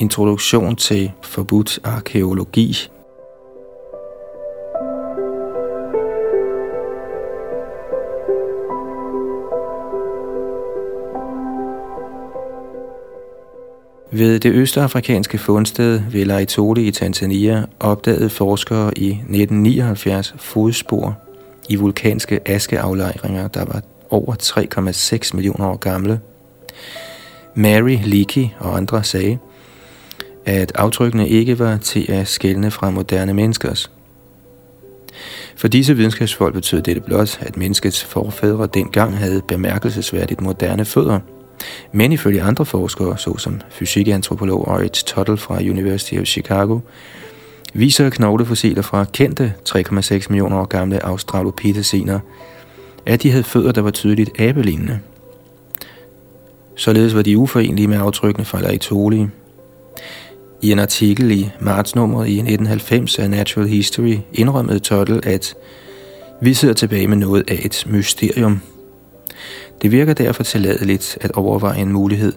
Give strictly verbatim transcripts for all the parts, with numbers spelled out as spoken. Introduktion til forbudt arkæologi. Ved det østafrikanske fundsted ved Laetoli i Tanzania opdagede forskere i nitten nioghalvfjerds fodspor i vulkanske askeaflejringer, der var over tre komma seks millioner år gamle. Mary Leakey og andre sagde, at aftrykkene ikke var til at skelne fra moderne menneskers. For disse videnskabsfolk betød dette blot, at menneskets forfædre dengang havde bemærkelsesværdigt moderne fødder. Men ifølge andre forskere, såsom fysikantropolog Roy Tuttle fra University of Chicago, viser knoglefossiler fra kendte tre komma seks millioner år gamle australopitheciner, at de havde fødder, der var tydeligt abelignende. Således var de uforenelige med aftrykkene fra Laetoli. I en artikel i martsnummeret i nitten halvfems af Natural History indrømmede Tuttle, at vi sidder tilbage med noget af et mysterium. Det virker derfor tilladeligt at overveje en mulighed,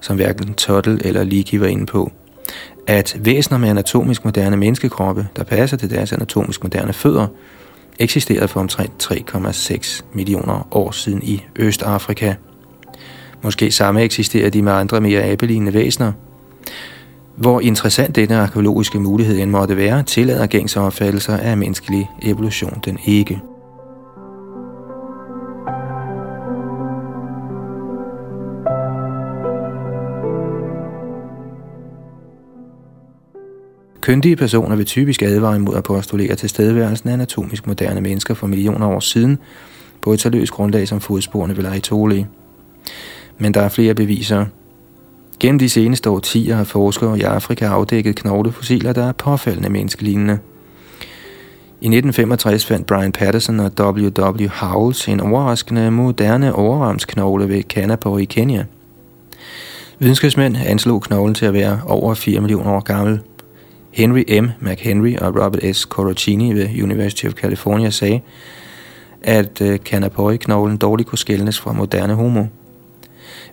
som hverken Tuttle eller Leakey var inde på, at væsener med anatomisk moderne menneskekroppe, der passer til deres anatomisk moderne fødder, eksisterede for omtrent tre komma seks millioner år siden i Østafrika. Måske samme eksisterer de med andre mere abelignende væsener. Hvor interessant denne arkæologiske mulighed end måtte være, tillader gængse opfattelser af menneskelig evolution den ikke. Kyndige personer vil typisk advare imod at postulere tilstedeværelsen af anatomisk moderne mennesker for millioner år siden på et så løst grundlag som fodsporene ved Laetoli. Men der er flere beviser. Gennem de seneste årtier har forskere i Afrika afdækket knoglefossiler, der er påfaldende menneskelignende. I nitten femogtres fandt Brian Patterson og W W Howells en overraskende moderne overarmsknogle ved Kanapoi i Kenya. Videnskabsmænd anslog knoglen til at være over fire millioner år gammel. Henry M. McHenry og Robert S. Corrucini ved University of California sagde, at Kanapoi-knoglen dårligt kunne skelnes fra moderne homo.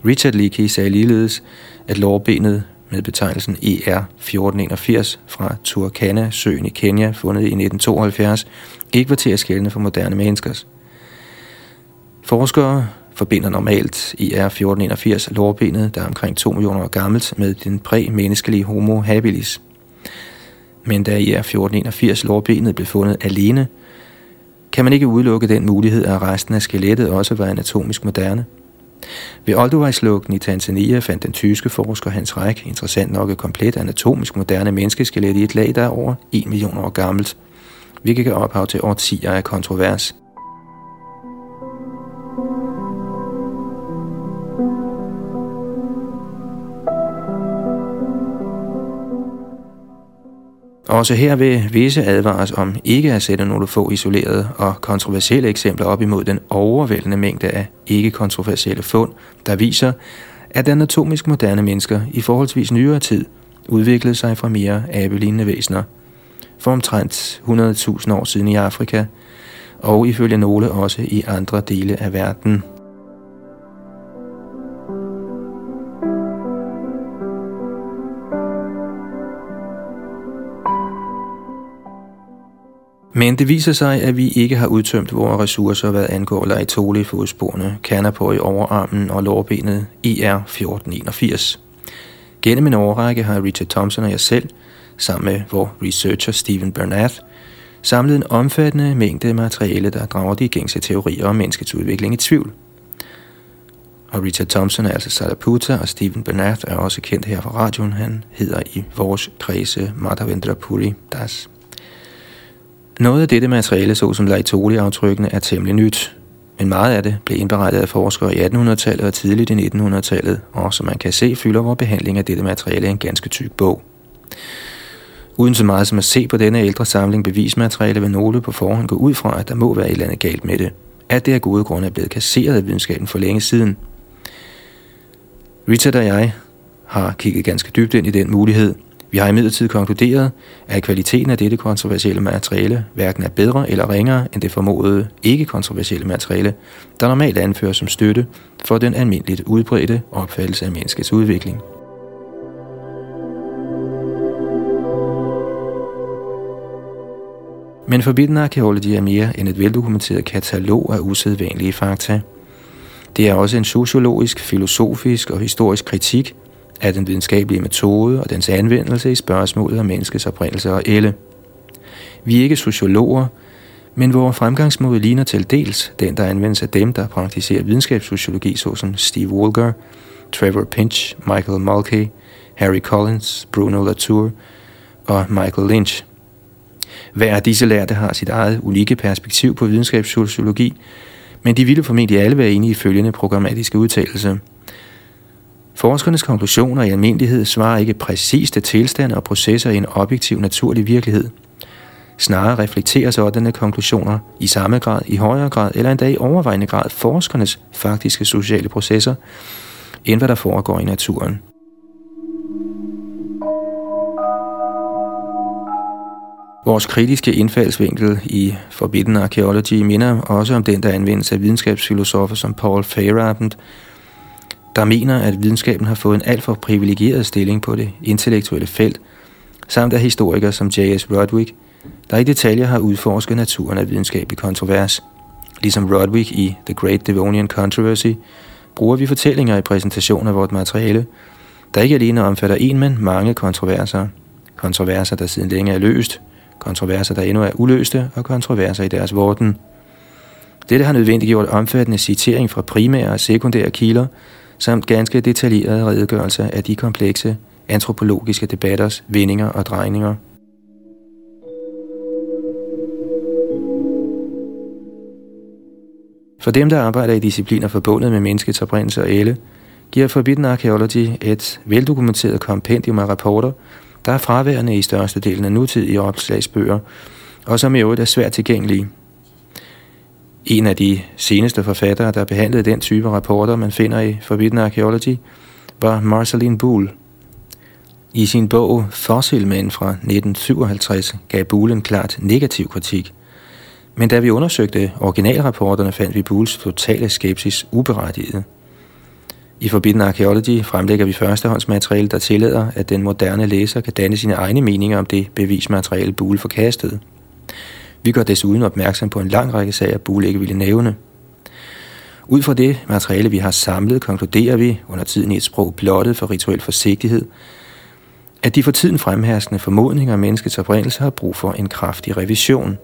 Richard Leakey sagde ligeledes, at lårbenet med betegnelsen E R fjorten enogfirs fra Turkana-søen i Kenya, fundet i nitten tooghalvfjerds, ikke var til at skelne fra moderne menneskers. Forskere forbinder normalt E R fjorten enogfirs lårbenet, der er omkring to millioner år gammelt, med den præmenneskelige Homo habilis. Men da E R fjorten enogfirs lårbenet blev fundet alene, kan man ikke udelukke den mulighed, at resten af skelettet også var anatomisk moderne. Ved Olduvai-slugten i Tanzania fandt den tyske forsker Hans Reich interessant nok et komplet anatomisk moderne menneskeskelet i et lag, der er over en million år gammelt, hvilket gav ophav til årtier af kontrovers. Også her vil visse advares om ikke at sætte nogle få isolerede og kontroversielle eksempler op imod den overvældende mængde af ikke-kontroversielle fund, der viser, at anatomisk moderne mennesker i forholdsvis nyere tid udviklede sig fra mere abelignende væsener, for omtrent hundrede tusind år siden i Afrika, og ifølge nogle også i andre dele af verden. Men det viser sig, at vi ikke har udtømt vores ressourcer, hvad angår Laetoli-fodsporene, Kanapoi i overarmen og lårbenet E R fjorten enogfirs. Gennem en årrække har Richard Thompson og jeg selv, sammen med vores researcher Stephen Bernath, samlet en omfattende mængde materiale, der drager de gængse teorier om menneskets udvikling i tvivl. Og Richard Thompson er altså Sadaputa, og Stephen Bernath er også kendt her fra radioen. Han hedder i vores kredse Madhavendra Puri Das. Noget af dette materiale, såsom Laetoli-aftrykkene, er temmelig nyt, men meget af det blev indberettet af forskere i attenhundredetallet og tidligt i nittenhundredetallet, og som man kan se, fylder vores behandling af dette materiale en ganske tyk bog. Uden så meget som at se på denne ældre samling bevismateriale, vil nogle på forhånd gå ud fra, at der må være et eller andet galt med det, at det af gode grunde er blevet kasseret af videnskaben for længe siden. Richard og jeg har kigget ganske dybt ind i den mulighed. Vi har imidlertid konkluderet, at kvaliteten af dette kontroversielle materiale hverken er bedre eller ringere end det formodede ikke-kontroversielle materiale, der normalt anføres som støtte for den almindeligt udbredte opfattelse af menneskets udvikling. Men Forbidden Archeology er mere end et veldokumenteret katalog af usædvanlige fakta. Det er også en sociologisk, filosofisk og historisk kritik af den videnskabelige metode og dens anvendelse i spørgsmålet om menneskets oprindelse og ælde. Vi er ikke sociologer, men vores fremgangsmåde ligner til dels den, der anvendes af dem, der praktiserer videnskabssociologi, såsom Steve Woolgar, Trevor Pinch, Michael Mulkey, Harry Collins, Bruno Latour og Michael Lynch. Hver af disse lærte har sit eget unikke perspektiv på videnskabssociologi, men de ville formentlig alle være enige i følgende programmatiske udtalelse. Forskernes konklusioner i almindelighed svarer ikke præcist til tilstande og processer i en objektiv naturlig virkelighed. Snarere reflekterer sådanne konklusioner i samme grad, i højere grad eller endda i overvejende grad forskernes faktiske sociale processer, end hvad der foregår i naturen. Vores kritiske indfaldsvinkel i Forbidden Archeology minder også om den, der anvendes af videnskabsfilosofer som Paul Feyerabend, der mener, at videnskaben har fået en alt for privilegeret stilling på det intellektuelle felt, samt af historikere som J S Rodwig, der i detaljer har udforsket naturen af videnskabelig kontrovers. Ligesom Rodwig i The Great Devonian Controversy, bruger vi fortællinger i præsentationen af vores materiale, der ikke alene omfatter en, men mange kontroverser. Kontroverser, der siden længe er løst, kontroverser, der endnu er uløste, og kontroverser i deres vorden. Dette har nødvendiggjort omfattende citering fra primære og sekundære kilder, samt ganske detaljerede redegørelser af de komplekse antropologiske debatters vendinger og drejninger. For dem, der arbejder i discipliner forbundet med menneskets oprindelse og ælde, giver Forbidden Archeology et veldokumenteret kompendium af rapporter, der er fraværende i størstedelen af nutidige opslagsbøger, og som i øvrigt er svært tilgængelige. En af de seneste forfattere, der behandlede den type rapporter, man finder i Forbidden Archeology, var Marceline Boole. I sin bog Fossilmænd fra nitten syvoghalvtreds gav Boole en klart negativ kritik. Men da vi undersøgte originalrapporterne, fandt vi Booles totale skepsis uberettiget. I Forbidden Archeology fremlægger vi førstehåndsmateriale, der tillader, at den moderne læser kan danne sine egne meninger om det bevismateriale, Boole forkastede. Vi gør desuden opmærksom på en lang række sager, Boole ikke ville nævne. Ud fra det materiale, vi har samlet, konkluderer vi, under tiden i et sprog blottet for rituel forsigtighed, at de for tiden fremherskende formodninger om menneskets oprindelse har brug for en kraftig revision.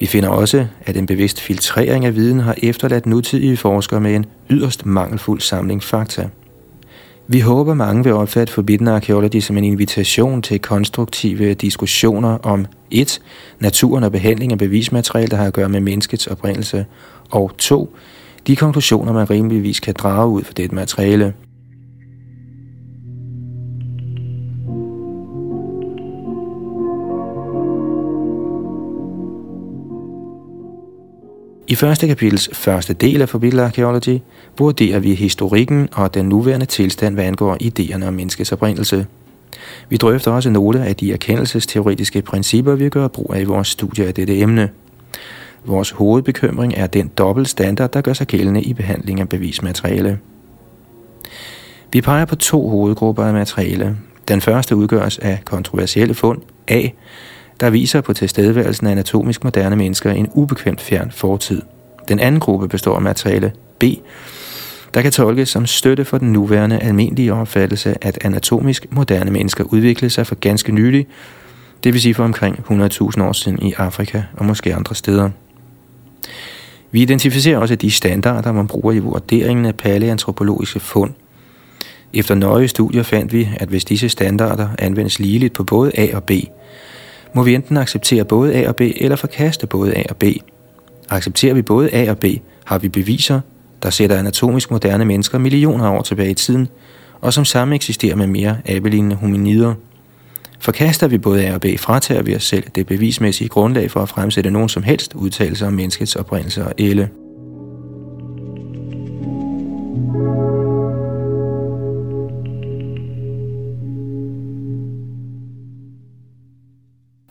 Vi finder også, at en bevidst filtrering af viden har efterladt nutidige forskere med en yderst mangelfuld samling fakta. Vi håber, mange vil opfatte Forbidden Archeology som en invitation til konstruktive diskussioner om et naturen og behandling af bevismateriale, der har at gøre med menneskets oprindelse, og to de konklusioner, man rimeligvis kan drage ud fra dette materiale. I første kapitels første del af Forbidden Archeology vurderer vi historikken og den nuværende tilstand, hvad angår idéerne om menneskets oprindelse. Vi drøfter også nogle af de erkendelsesteoretiske principper, vi gør brug af i vores studie af dette emne. Vores hovedbekymring er den dobbeltstandard, der gør sig gældende i behandling af bevismateriale. Vi peger på to hovedgrupper af materiale. Den første udgøres af kontroversielle fund A, der viser på tilstedeværelsen af anatomisk moderne mennesker en ubekvemt fjern fortid. Den anden gruppe består af materiale B, der kan tolkes som støtte for den nuværende almindelige opfattelse, at anatomisk moderne mennesker udviklede sig for ganske nylig, det vil sige for omkring hundrede tusind år siden i Afrika og måske andre steder. Vi identificerer også de standarder, man bruger i vurderingen af palæantropologiske fund. Efter nøje studier fandt vi, at hvis disse standarder anvendes ligeligt på både A og B, må vi enten acceptere både A og B, eller forkaste både A og B. Accepterer vi både A og B, har vi beviser, der sætter anatomisk moderne mennesker millioner af år tilbage i tiden, og som sammen eksisterer med mere abelignende hominider. Forkaster vi både A og B, fratager vi os selv det bevismæssige grundlag for at fremsætte nogen som helst udtalelser om menneskets oprindelse og ælde.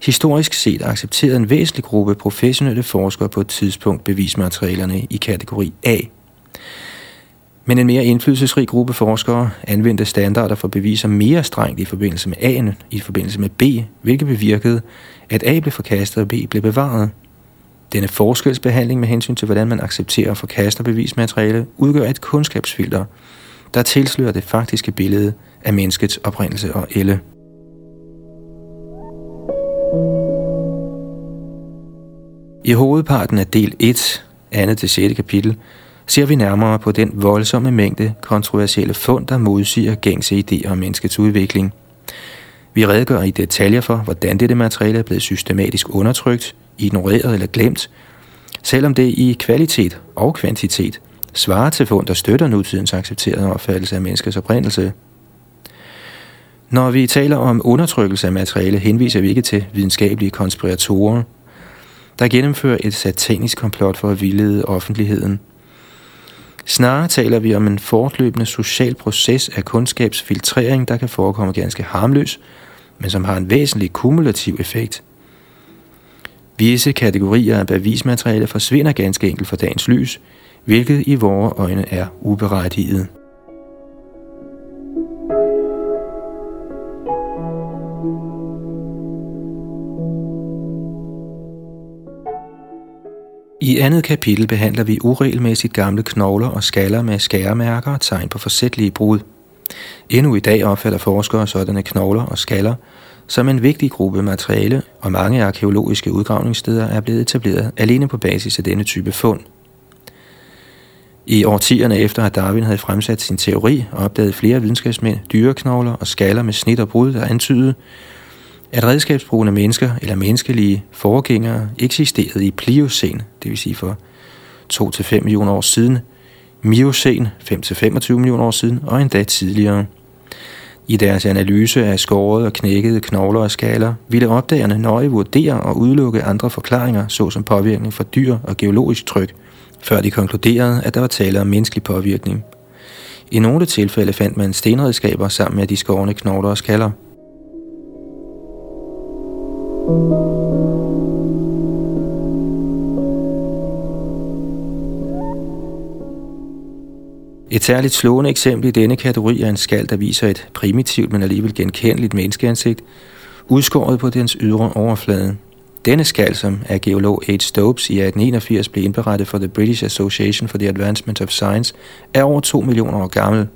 Historisk set accepterede en væsentlig gruppe professionelle forskere på et tidspunkt bevismaterialerne i kategori A. Men en mere indflydelsesrig gruppe forskere anvendte standarder for beviser mere strengt i forbindelse med A'en, i forbindelse med B, hvilket bevirkede, at A blev forkastet og B blev bevaret. Denne forskelsbehandling med hensyn til, hvordan man accepterer og forkaster bevismateriale, udgør et kundskabsfilter, der tilslører det faktiske billede af menneskets oprindelse og ælde. I hovedparten af del et, andet til sjette kapitel, ser vi nærmere på den voldsomme mængde kontroversielle fund, der modsiger gængse idéer om menneskets udvikling. Vi redegør i detaljer for, hvordan dette materiale er blevet systematisk undertrykt, ignoreret eller glemt, selvom det i kvalitet og kvantitet svarer til fund, der støtter nutidens accepterede opfattelse af menneskets oprindelse. Når vi taler om undertrykkelse af materiale, henviser vi ikke til videnskabelige konspiratorer, der gennemfører et satanisk komplot for at vildlede offentligheden. Snarere taler vi om en fortløbende social proces af kundskabsfiltrering, der kan forekomme ganske harmløs, men som har en væsentlig kumulativ effekt. Visse kategorier af bevismateriale forsvinder ganske enkelt fra dagens lys, hvilket i vore øjne er uberettiget. I andet kapitel behandler vi uregelmæssigt gamle knogler og skaller med skæremærker og tegn på forsætlige brud. Endnu i dag opfatter forskere sådanne knogler og skaller som en vigtig gruppe materiale, og mange arkeologiske udgravningssteder er blevet etableret alene på basis af denne type fund. I årtierne efter, at Darwin havde fremsat sin teori, opdagede flere videnskabsmænd dyreknogler og skaller med snit og brud, der antydede, at redskabsbrugende mennesker eller menneskelige forgængere eksisterede i Pliocæn, det vil sige for to til fem millioner år siden, Miocæn fem til femogtyve millioner år siden og endda tidligere. I deres analyse af skårede og knækkede knogler og skaller ville opdagerne nøje vurdere og udelukke andre forklaringer, såsom påvirkning fra dyr og geologisk tryk, før de konkluderede, at der var tale om menneskelig påvirkning. I nogle tilfælde fandt man stenredskaber sammen med de skårne knogler og skaller. Et særligt slående eksempel i denne kategori er en skal, der viser et primitivt, men alligevel genkendeligt menneskeansigt, udskåret på dens ydre overflade. Denne skal, som af geolog H. Stopes i atten enogfirs blev indberettet for The British Association for the Advancement of Science, er over to millioner år gammel.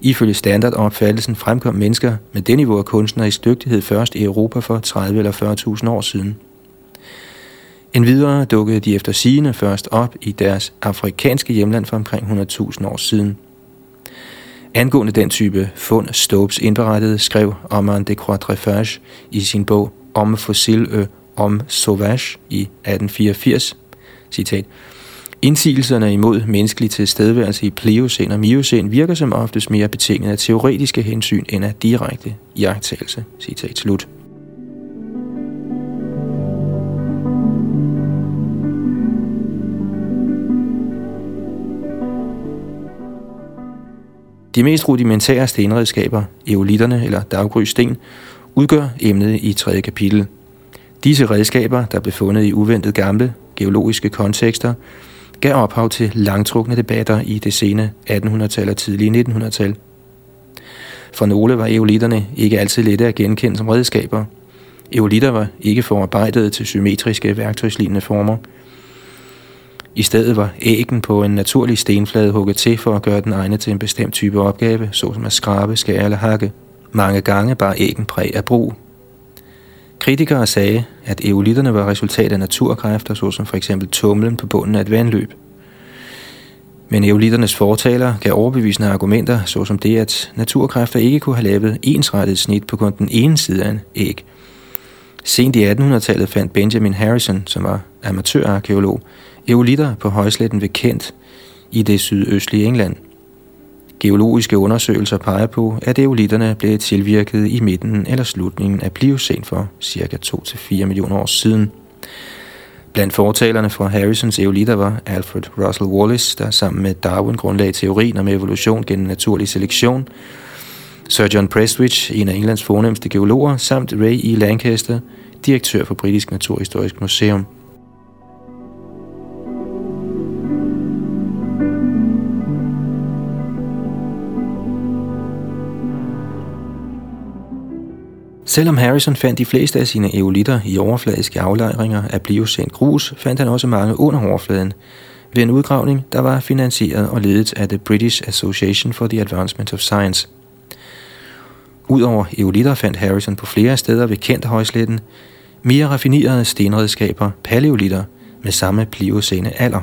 Ifølge standardopfattelsen fremkom mennesker med det niveau af kunstnerisk dygtighed først i Europa for tredive eller fyrre tusind år siden. Endvidere dukkede de efter sigende først op i deres afrikanske hjemland for omkring hundrede tusind år siden. Angående den type fund Stopes indberettede, skrev Armand de Croix-Treffage i sin bog Om fossile et om sauvage i atten fireogfirs, citat: "Indsigelserne imod menneskelig tilstedeværelse i Pliocæn og Miocæn virker som oftest mere betinget af teoretiske hensyn end af direkte iagttagelse." Citat slut. De mest rudimentære stenredskaber, eolitterne eller daggrysten, udgør emnet i tredje kapitel. Disse redskaber, der blev fundet i uventet gamle geologiske kontekster, gav ophav til langtrukne debatter i det sene attenhundredetal og tidlige nittenhundredetal. For nogle var eolitterne ikke altid lette at genkende som redskaber. Eolitter var ikke forarbejdede til symmetriske værktøjslignende former. I stedet var æggen på en naturlig stenflade hugget til for at gøre den egnet til en bestemt type opgave, såsom at skrabe, skære eller hakke. Mange gange bar æggen præg af brug. Kritikere sagde, at eolitterne var resultat af naturkræfter, såsom for eksempel tumlen på bunden af et vandløb. Men eolitternes fortalere gav overbevisende argumenter, såsom det, at naturkræfter ikke kunne have lavet ensrettet snit på kun den ene side af en æg. Sent i attenhundredetallet fandt Benjamin Harrison, som var amatørarkæolog, eolitter på højsletten ved Kent i det sydøstlige England. Geologiske undersøgelser peger på, at eolitterne blev tilvirket i midten eller slutningen af Pliocæn for ca. to til fire millioner år siden. Blandt fortalerne fra Harrisons eolitter var Alfred Russel Wallace, der sammen med Darwin grundlagde teorien om evolution gennem naturlig selektion, Sir John Prestwich, en af Englands fornemste geologer, samt Ray E. Lancaster, direktør for Britisk Naturhistorisk Museum. Selvom Harrison fandt de fleste af sine eolitter i overfladiske aflejringer af pliocent grus, fandt han også mange under overfladen ved en udgravning, der var finansieret og ledet af The British Association for the Advancement of Science. Udover eolitter fandt Harrison på flere steder ved kendte højsletten mere raffinerede stenredskaber, paleolitter, med samme pliocene alder.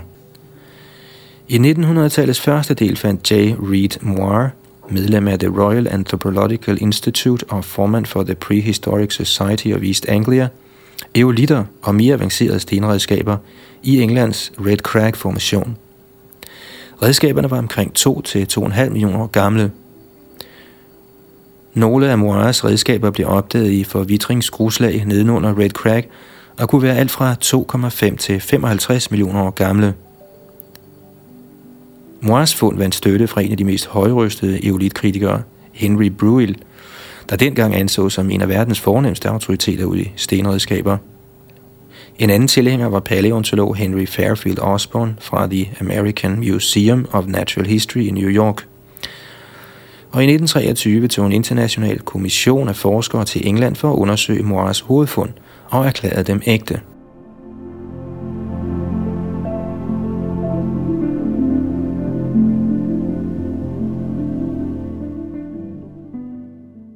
I nitten hundrede-tallets første del fandt J. Reed Moir, medlem af The Royal Anthropological Institute og formand for The Prehistoric Society of East Anglia, eolitter og mere avancerede stenredskaber i Englands Red Crag-formation. Redskaberne var omkring to til to komma fem millioner år gamle. Nogle af Moirs redskaber blev opdaget i forvitringsgruslag nedenunder Red Crag og kunne være alt fra to komma fem til femoghalvtreds millioner år gamle. Moirs fund vandt støtte fra en af de mest højrøstede eolitkritikere, Henry Bruehl, der dengang ansås som en af verdens fornemste autoriteter ud i stenredskaber. En anden tilhænger var palæontolog Henry Fairfield Osborn fra The American Museum of Natural History i New York. Og i nitten treogtyve tog en international kommission af forskere til England for at undersøge Moirs hovedfund og erklærede dem ægte.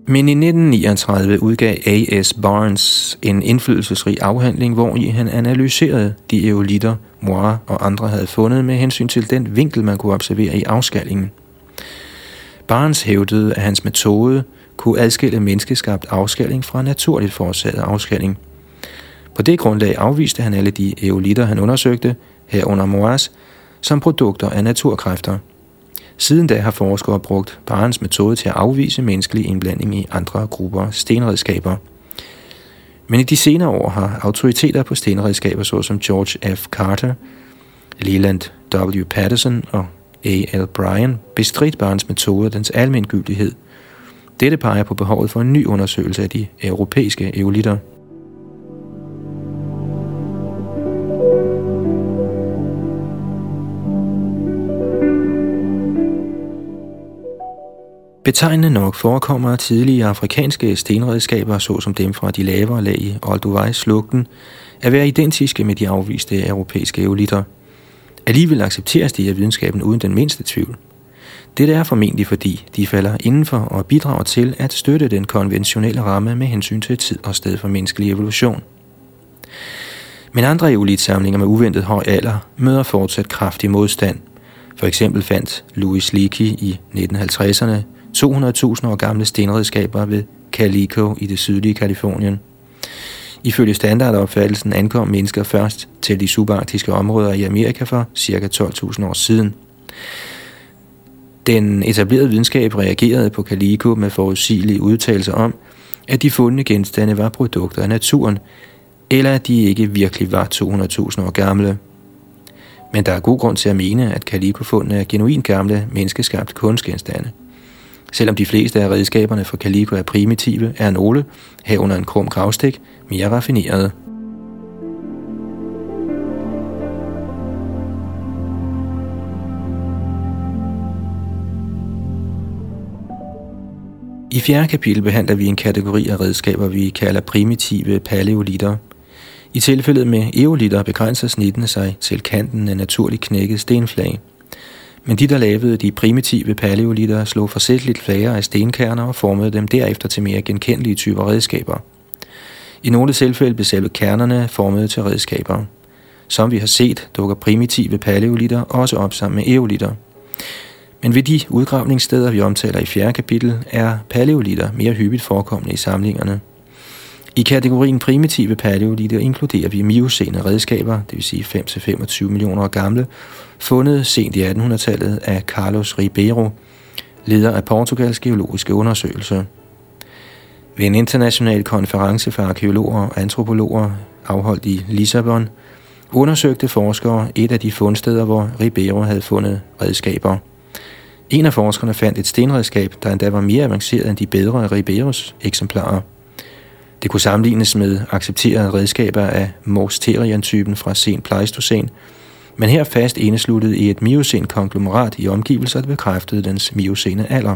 Men i nitten niogtredive udgav A S. Barnes en indflydelsesrig afhandling, hvori han analyserede de eolitter, Moir og andre havde fundet med hensyn til den vinkel, man kunne observere i afskallingen. Barnes hævdede, at hans metode kunne adskille menneskeskabt afskalling fra naturligt forårsaget afskalling. På det grundlag afviste han alle de eolitter, han undersøgte, herunder Moirs, som produkter af naturkræfter. Siden da har forskere brugt Barnes metode til at afvise menneskelig indblanding i andre grupper stenredskaber. Men i de senere år har autoriteter på stenredskaber, såsom George F. Carter, Leland W. Patterson og A L. Bryan, bestridt Barnes metode og dens almengyldighed. Dette peger på behovet for en ny undersøgelse af de europæiske eolitter. Betegnende nok forekommer tidlige afrikanske stenredskaber, såsom dem fra de lavere lag i Olduvai-slugten, at være identiske med de afviste europæiske eolitter. Alligevel accepteres de af videnskaben uden den mindste tvivl. Dette er formentlig fordi, de falder indenfor og bidrager til at støtte den konventionelle ramme med hensyn til tid og sted for menneskelig evolution. Men andre eolitsamlinger med uventet høj alder møder fortsat kraftig modstand. For eksempel fandt Louis Leakey i nitten halvtredserne to hundrede tusind år gamle stenredskaber ved Calico i det sydlige Kalifornien. Ifølge standardopfattelsen ankom mennesker først til de subarktiske områder i Amerika for ca. tolv tusind år siden. Den etablerede videnskab reagerede på Calico med forudsigelige udtalelser om, at de fundne genstande var produkter af naturen, eller at de ikke virkelig var to hundrede tusind år gamle. Men der er god grund til at mene, at Calico-fundene er genuint gamle, menneskeskabte kunstgenstande. Selvom de fleste af redskaberne fra Calico er primitive, er nogle, herunder en krum gravstik, mere raffinerede. I fjerde kapitel behandler vi en kategori af redskaber, vi kalder primitive paleolitter. I tilfældet med eolitter begrænser snittene sig til kanten af naturligt knækket stenflag. Men de, der lavede de primitive paleolitter, slog forsætligt flager af stenkerner og formede dem derefter til mere genkendelige typer redskaber. I nogle tilfælde blev selve kernerne formet til redskaber. Som vi har set, dukker primitive paleolitter også op sammen med eolitter. Men ved de udgravningssteder, vi omtaler i fjerde kapitel, er paleolitter mere hyppigt forekommende i samlingerne. I kategorien primitive paleolitter inkluderer vi miocene redskaber, dvs. fem til femogtyve millioner år gamle, fundet sent i attenhundredetallet af Carlos Ribeiro, leder af Portugals geologiske undersøgelse. Ved en international konference for arkæologer og antropologer afholdt i Lissabon, undersøgte forskere et af de fundsteder, hvor Ribeiro havde fundet redskaber. En af forskerne fandt et stenredskab, der endda var mere avanceret end de bedre af Ribeiros eksemplarer. Det kunne sammenlignes med accepterede redskaber af morsterian-typen fra sen pleistocen, men her fast indesluttet i et miocæn konglomerat i omgivelser, der bekræftede dens miocene alder.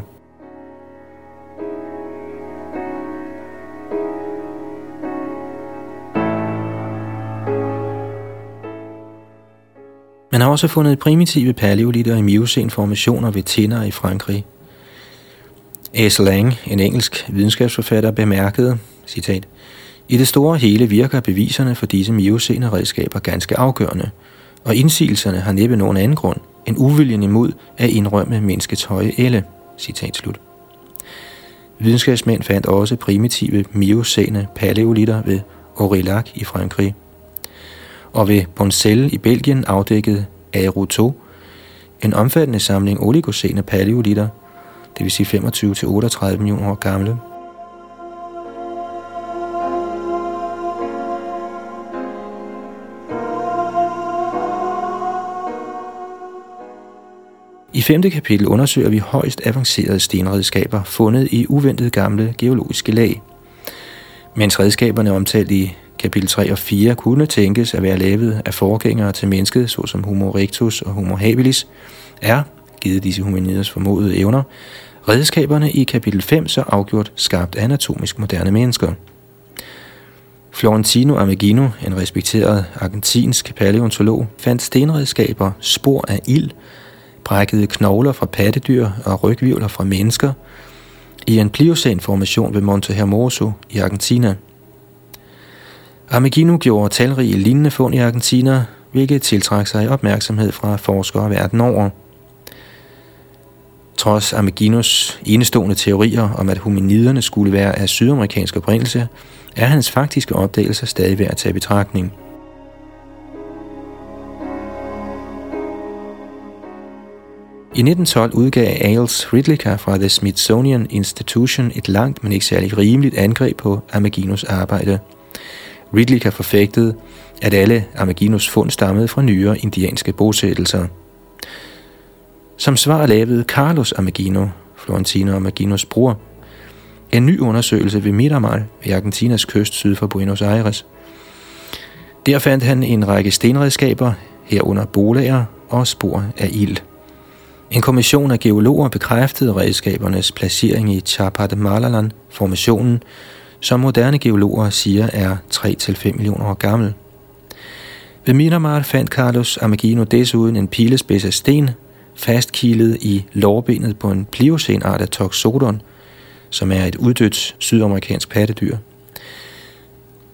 Man har også fundet primitive paleolitter i miocæn-formationer ved Tinner i Frankrig. S. Lang, en engelsk videnskabsforfatter, bemærkede, citat, i det store hele virker beviserne for disse miocæne redskaber ganske afgørende, og indsigelserne har næppe nogen anden grund end uviljen imod at indrømme menneskets høje elle, citat slut. Videnskabsmænd fandt også primitive miocæne paleolitter ved Aurillac i Frankrig. Og ved Boncelle i Belgien afdækkede Aruto en omfattende samling oligocæne paleolitter, det vil sige femogtyve til otteogtredive millioner år gamle. I femte kapitel undersøger vi højst avancerede stenredskaber fundet i uventet gamle geologiske lag. Mens redskaberne omtalt i kapitel tre og fire kunne tænkes at være lavet af forgængere til mennesket, såsom Homo erectus og Homo habilis, er, givet disse hominiders formodede evner, redskaberne i kapitel fem så afgjort skabt anatomisk moderne mennesker. Florentino Ameghino, en respekteret argentinsk palæontolog, fandt stenredskaber, spor af ild, brækkede knogler fra pattedyr og ryghvirvler fra mennesker i en pliocæn-formation ved Monte Hermoso i Argentina. Ameghino gjorde talrige lignende fund i Argentina, hvilket tiltrak sig opmærksomhed fra forskere verden over. Trods Ameghinos enestående teorier om, at hominiderne skulle være af sydamerikansk oprindelse, er hans faktiske opdagelser stadig værd at tage i betragtning. I nitten tolv udgav Ailes Ridlicker fra The Smithsonian Institution et langt, men ikke særlig rimeligt angreb på Ameghinos arbejde. Ridlicker forfægtede, at alle Ameghinos fund stammede fra nyere indianske bosættelser. Som svar lavede Carlos Ameghino, Florentino Ameghinos bror, en ny undersøgelse ved Miramar ved Argentinas kyst syd for Buenos Aires. Der fandt han en række stenredskaber, herunder bolager og spor af ild. En kommission af geologer bekræftede redskabernes placering i Chapadmalal-formationen, som moderne geologer siger er tre til fem millioner år gammel. Ved Miramar fandt Carlos Ameghino desuden en pilespids af sten, fastkilet i lårbenet på en pliocænart af toxodon, som er et uddødt sydamerikansk pattedyr.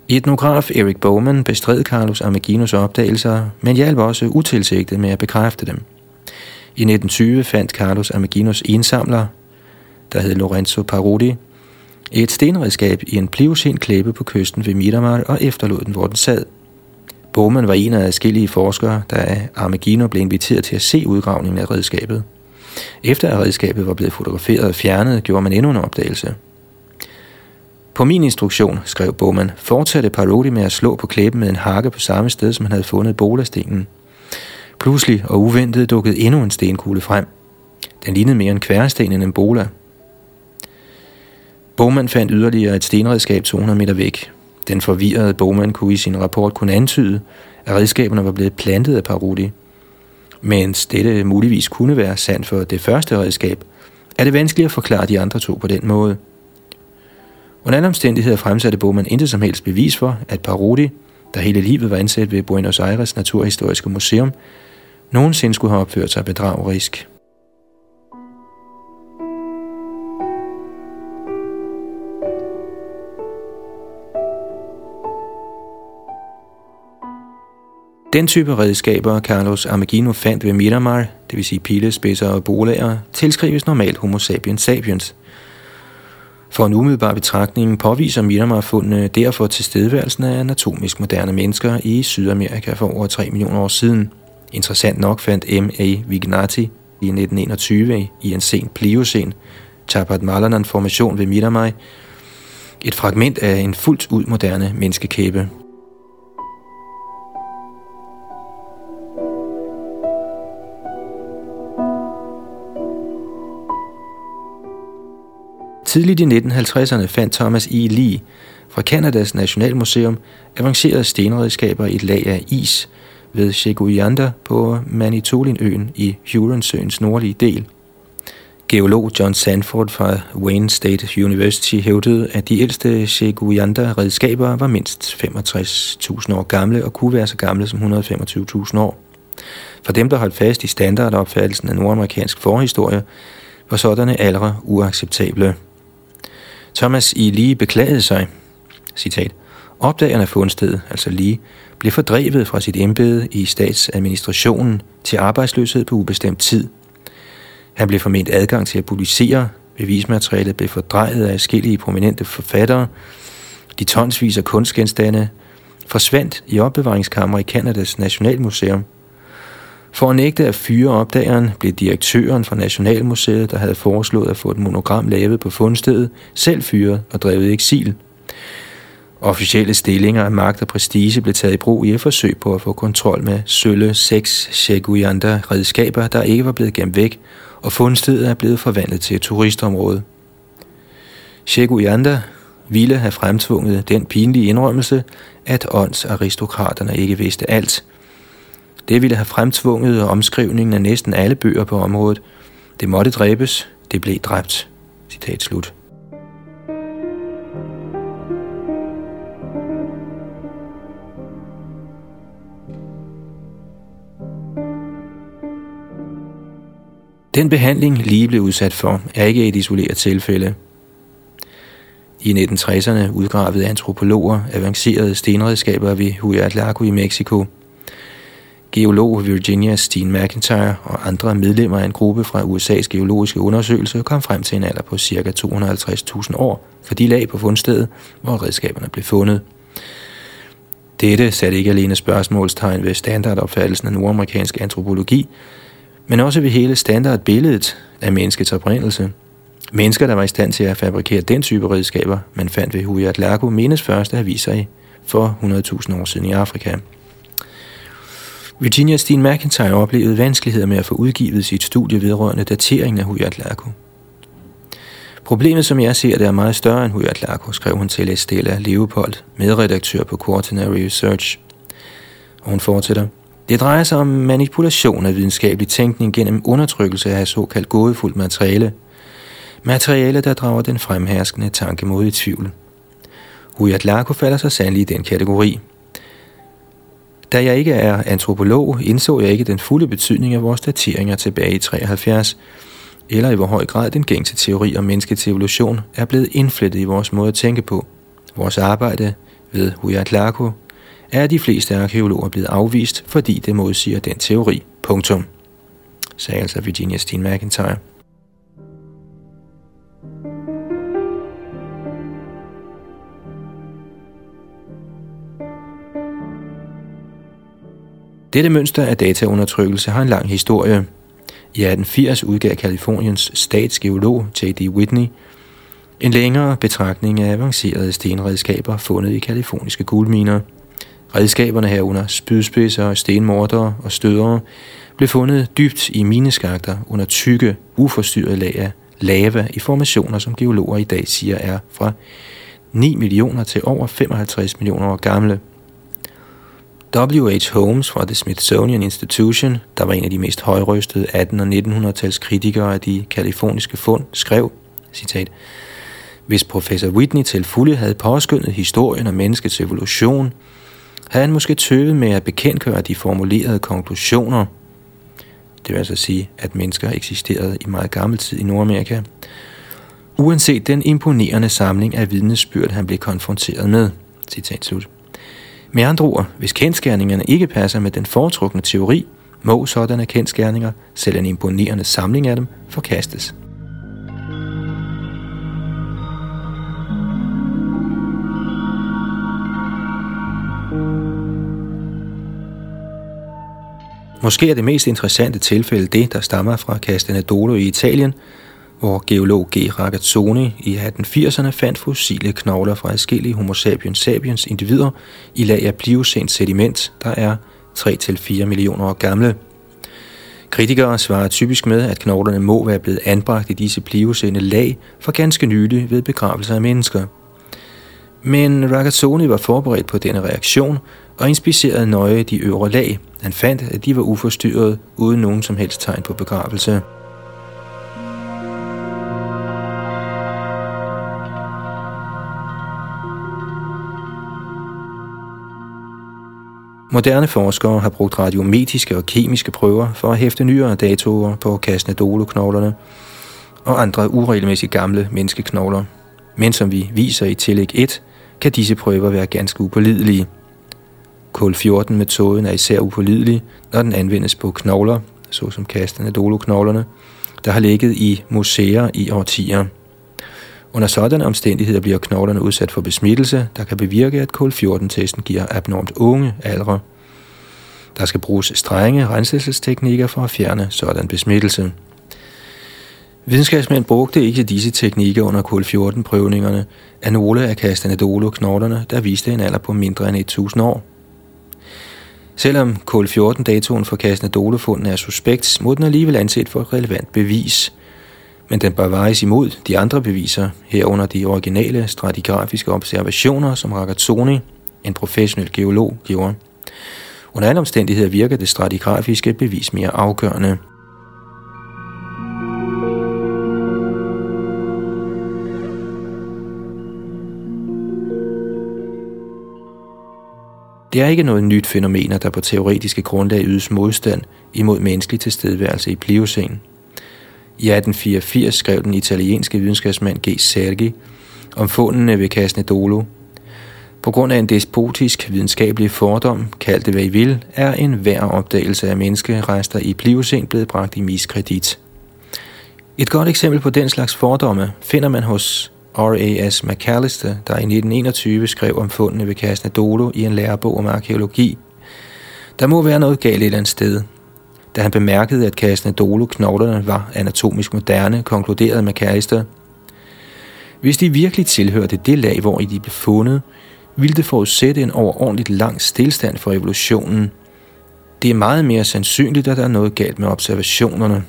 Etnograf Eric Bowman bestred Carlos Ameghinos opdagelser, men hjalp også utilsigtet med at bekræfte dem. I nitten tyve fandt Carlos Ameghinos indsamler, der hed Lorenzo Parodi, et stenredskab i en pliocæn-klæbe på kysten ved Miramar og efterlod den, hvor den sad. Bowman var en af adskillige forskere, der af Ameghino blev inviteret til at se udgravningen af redskabet. Efter at redskabet var blevet fotograferet og fjernet, gjorde man endnu en opdagelse. På min instruktion, skrev Bowman, fortsatte Parodi med at slå på klæben med en hakke på samme sted, som han havde fundet bolastenen. Pludselig og uventet dukkede endnu en stenkugle frem. Den lignede mere en kværsten end en bola. Bowman fandt yderligere et stenredskab to hundrede meter væk. Den forvirrede Bowman kunne i sin rapport kun antyde, at redskaberne var blevet plantet af Parodi. Mens dette muligvis kunne være sandt for det første redskab, er det vanskeligt at forklare de andre to på den måde. Under alle omstændigheder fremsatte Bowman intet som helst bevis for, at Parodi, der hele livet var ansat ved Buenos Aires Naturhistoriske Museum, nogensinde skulle have opført sig bedragerisk. Den type redskaber, Carlos Ameghino fandt ved Miramar, det vil sige pilespidser og bolager, tilskrives normalt Homo sapiens sapiens. For en umiddelbar betragtning påviser Miramar-fundene derfor tilstedeværelsen af anatomisk moderne mennesker i Sydamerika for over tre millioner år siden. Interessant nok fandt M A Vignati i nitten enogtyve i en sen pliocen, Chapadmalal-formation ved Miramar, et fragment af en fuldt ud moderne menneskekæbe. Tidligt i nitten halvtredserne fandt Thomas E. Lee fra Kanadas Nationalmuseum avancerede stenredskaber i et lag af is ved Chegoyanda på Manitolinøen i Huronsøens nordlige del. Geolog John Sanford fra Wayne State University hævdede, at de ældste Chegoyanda-redskaber var mindst femogtres tusind år gamle og kunne være så gamle som et hundrede og femogtyve tusind år. For dem, der holdt fast i standardopfattelsen af nordamerikansk forhistorie, var sådanne aldre uacceptable. Thomas E. Lee beklagede sig, citat, opdagerne af fundstedet, altså Lee, blev fordrevet fra sit embede i statsadministrationen til arbejdsløshed på ubestemt tid. Han blev forment adgang til at publicere, bevismaterialet blev fordrejet af forskellige prominente forfattere, de tonsvis af kunstgenstande forsvandt i opbevaringskammer i Kanadas Nationalmuseum. For at nægte at fyre opdageren, blev direktøren for Nationalmuseet, der havde foreslået at få et monogram lavet på fundstedet, selv fyret og drevet i eksil. Officielle stillinger af magt og prestige blev taget i brug i et forsøg på at få kontrol med sølle, seks, sheguyanda redskaber, der ikke var blevet gemt væk, og fundstedet er blevet forvandlet til et turistområde. Sheguyanda ville have fremtvunget den pinlige indrømmelse, at åndsaristokraterne ikke vidste alt. Det ville have fremtvunget omskrivningen af næsten alle bøger på området. Det måtte dræbes, det blev dræbt. Citat slut. Den behandling lige blev udsat for, er ikke et isoleret tilfælde. I nitten tresserne udgravede antropologer avancerede stenredskaber ved Huitlaco i Mexico. Geolog Virginia Steen McIntyre og andre medlemmer af en gruppe fra U S A's geologiske undersøgelse kom frem til en alder på ca. to hundrede og halvtreds tusind år for de lag på fundstedet, hvor redskaberne blev fundet. Dette satte ikke alene spørgsmålstegn ved standardopfattelsen af nordamerikansk antropologi, men også ved hele standardbilledet af menneskets oprindelse. Mennesker, der var i stand til at fabrikere den type redskaber, man fandt ved Huitlaco, menes først at have vist sig for hundrede tusind år siden i Afrika. Virginia Steen McIntyre oplevede vanskeligheder med at få udgivet sit studie vedrørende dateringen af Huitlaco. Problemet, som jeg ser det, er meget større end Huitlaco, skrev hun til Estella Leopold, medredaktør på Quaternary Research. Og hun fortsætter. Det drejer sig om manipulation af videnskabelig tænkning gennem undertrykkelse af såkaldt gådefuldt materiale. Materiale, der drager den fremherskende tankemåde i tvivl. Huitlaco falder så sandelig i den kategori. Da jeg ikke er antropolog, indså jeg ikke den fulde betydning af vores dateringer tilbage i treoghalvfjerds, eller i hvor høj grad den gængse teori om menneskets evolution er blevet indflettet i vores måde at tænke på. Vores arbejde ved Huitlaco er de fleste arkeologer blevet afvist, fordi det modsiger den teori. Punktum. Sagde altså Virginia Steen McIntyre. Dette mønster af dataundertrykkelse har en lang historie. I atten firs udgav Californiens statsgeolog J D Whitney en længere betragtning af avancerede stenredskaber fundet i kaliforniske guldminer. Redskaberne herunder spydspidser, stenmortere og stødere blev fundet dybt i mineskakter under tykke, uforstyrrede lag af lava i formationer, som geologer i dag siger er fra ni millioner til over femoghalvtreds millioner år gamle. W H Holmes fra The Smithsonian Institution, der var en af de mest højrøstede atten- og nittenhundredetals kritikere af de kaliforniske fund, skrev, citat, hvis professor Whitney til fulde havde påskyndet historien om menneskets evolution, havde han måske tøvet med at bekendtgøre de formulerede konklusioner, det vil altså sige, at mennesker eksisterede i meget gammel tid i Nordamerika, uanset den imponerende samling af vidnesbyrd, han blev konfronteret med, citat slut. Med andre ord, hvis kendskærningerne ikke passer med den foretrukne teori, må sådanne kendskærninger, selv en imponerende samling af dem, forkastes. Måske er det mest interessante tilfælde det, der stammer fra Castanedolo i Italien, hvor geolog G. Ragazzoni i atten firserne fandt fossile knogler fra adskillige Homo sapiens sapiens individer i lag af pliocænt sediment, der er tre til fire millioner år gamle. Kritikere svarer typisk med, at knoglerne må være blevet anbragt i disse pliocæne lag for ganske nylig ved begravelser af mennesker. Men Ragazzoni var forberedt på denne reaktion og inspicerede nøje de øvre lag. Han fandt, at de var uforstyrret uden nogen som helst tegn på begravelse. Moderne forskere har brugt radiometriske og kemiske prøver for at hæfte nyere datoer på Casnedolo-knoglerne og andre uregelmæssigt gamle menneskeknogler. Men som vi viser i tillæg et, kan disse prøver være ganske upålidelige. K fjorten metoden er især upålidelig, når den anvendes på knogler, såsom Casnedolo-knoglerne, der har ligget i museer i årtier. Under sådanne omstændigheder bliver knoglerne udsat for besmittelse, der kan bevirke, at K fjorten testen giver abnormt unge aldre. Der skal bruges strenge renselsesteknikker for at fjerne sådan besmittelse. Videnskabsmænd brugte ikke disse teknikker under K fjorten prøvningerne af nogle af Castanedolo-knoglerne, der viste en alder på mindre end et tusind år. Selvom K fjorten datoen for Castanedolo-fundene er suspekt, må den alligevel anset for et relevant bevis, men den bør vejes imod de andre beviser, herunder de originale stratigrafiske observationer, som Ragazzoni, en professionel geolog, gjorde. Under alle omstændigheder virker det stratigrafiske bevis mere afgørende. Det er ikke noget nyt fænomen, der på teoretiske grundlag ydes modstand imod menneskelig tilstedeværelse i Pliocæn. I atten fireogfirs skrev den italienske videnskabsmand G. Sergi om fundene ved Casnedolo. På grund af en despotisk videnskabelig fordom, kaldt det hvad I vil, er enhver opdagelse af menneskerester i Pliocæn blevet bragt i miskredit. Et godt eksempel på den slags fordomme finder man hos R A S McAllister, der i nitten enogtyve skrev om fundene ved Casnedolo i en lærebog om arkeologi. Der må være noget galt et eller andet sted. Da han bemærkede, at Casnedolo-knoglerne var anatomisk moderne, konkluderede McAllister: "Hvis de virkelig tilhørte det lag, hvor de blev fundet, ville det forudsætte en overordentligt lang stillstand for evolutionen. Det er meget mere sandsynligt, at der er noget galt med observationerne."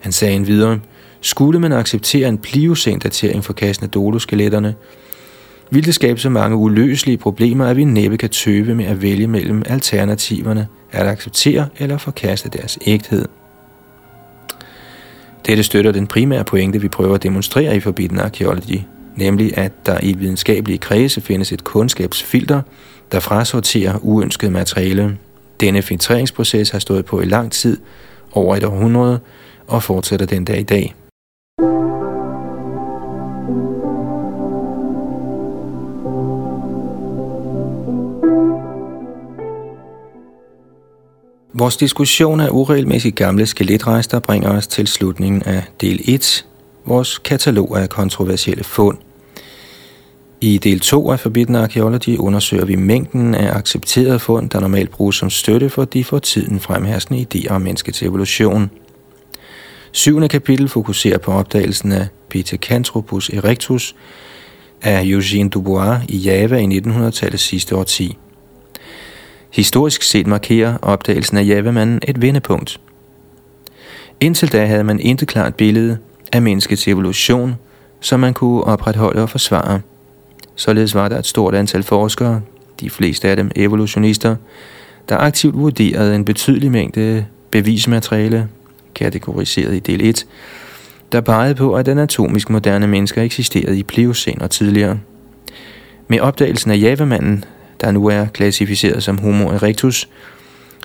Han sagde endvidere: "Skulle man acceptere en pliocæn-datering for Casnedolo-skeletterne, ville det skabe så mange uløselige problemer, at vi næppe kan tøve med at vælge mellem alternativerne, at acceptere eller forkaste deres ægthed." Dette støtter den primære pointe, vi prøver at demonstrere i Forbidden Archeology, nemlig at der i videnskabelige kredse findes et kundskabsfilter, der frasorterer uønsket materiale. Denne filtreringsproces har stået på i lang tid, over et århundrede, og fortsætter den dag i dag. Vores diskussion af uregelmæssigt gamle skeletrester bringer os til slutningen af del et, vores katalog af kontroversielle fund. I del to af Forbidden Archeology undersøger vi mængden af accepterede fund, der normalt bruges som støtte for de for tiden fremherskende idéer om menneskets evolution. syvende kapitel fokuserer på opdagelsen af Pithecanthropus erectus af Eugène Dubois i Java i nittenhundredetallets sidste årti. Historisk set markerer opdagelsen af javamanden et vendepunkt. Indtil da havde man intet klart billede af menneskets evolution, som man kunne opretholde og forsvare. Således var der et stort antal forskere, de fleste af dem evolutionister, der aktivt vurderede en betydelig mængde bevismateriale, kategoriseret i del et, der pegede på, at anatomisk moderne mennesker eksisterede i Pliocæn og tidligere. Med opdagelsen af javamanden, der nu er klassificeret som Homo erectus,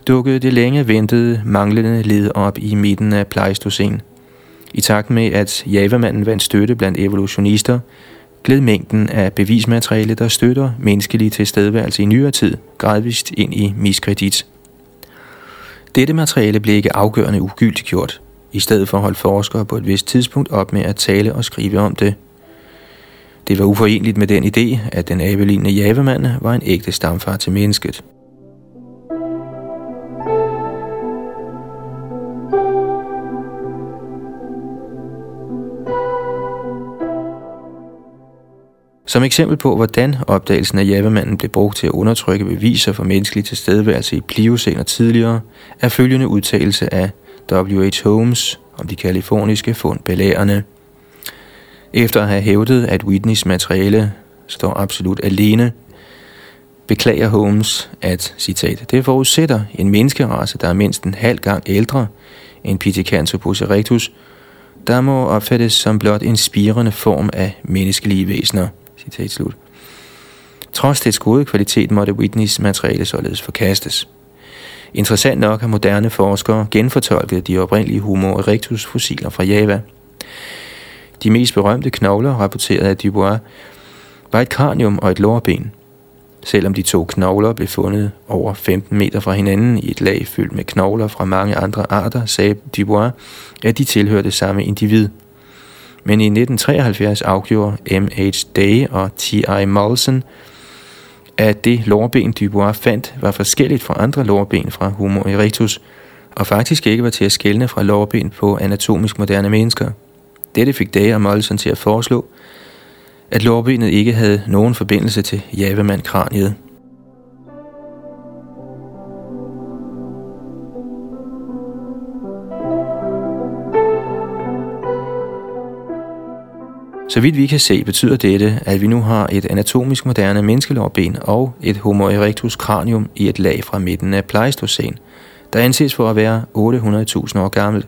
dukkede det længe ventede manglende led op i midten af Pleistocæn. I takt med, at javamanden vandt støtte blandt evolutionister, gled mængden af bevismateriale, der støtter menneskelig tilstedeværelse i nyere tid, gradvist ind i miskredit. Dette materiale blev ikke afgørende ugyldiggjort. I stedet for holdt forskere på et vist tidspunkt op med at tale og skrive om det. Det var uforenligt med den idé, at den abelignende javamand var en ægte stamfar til mennesket. Som eksempel på, hvordan opdagelsen af javamanden blev brugt til at undertrykke beviser for menneskelig tilstedeværelse i Pliocæn og tidligere, er følgende udtalelse af W H Holmes om de kaliforniske fund belærende: "Efter at have hævdet, at Whitneys materiale står absolut alene, beklager Holmes, at citat, det forudsætter en menneskerace, der er mindst en halv gang ældre end Pithecanthropus erectus, der må opfattes som blot en spirende form af menneskelige væsener." Citat slut. Trods dets gode kvalitet måtte Whitneys materiale således forkastes. Interessant nok har moderne forskere genfortolket de oprindelige Homo erectus fossiler fra Java. De mest berømte knogler, rapporteret af Dubois, var et kranium og et lårben. Selvom de to knogler blev fundet over femten meter fra hinanden i et lag fyldt med knogler fra mange andre arter, sagde Dubois, at de tilhørte samme individ. Men i nitten treoghalvfjerds afgjorde M H Day og T I Mollison, at det lårben Dubois fandt var forskelligt fra andre lårben fra Homo erectus, og faktisk ikke var til at skelne fra lårben på anatomisk moderne mennesker. Dette fik Day og Mollison til at foreslå, at lårbenet ikke havde nogen forbindelse til javamandkraniet. Så vidt vi kan se, betyder dette, at vi nu har et anatomisk moderne menneskelårben og et Homo erectus cranium i et lag fra midten af Pleistocæn, der anses for at være otte hundrede tusind år gammelt.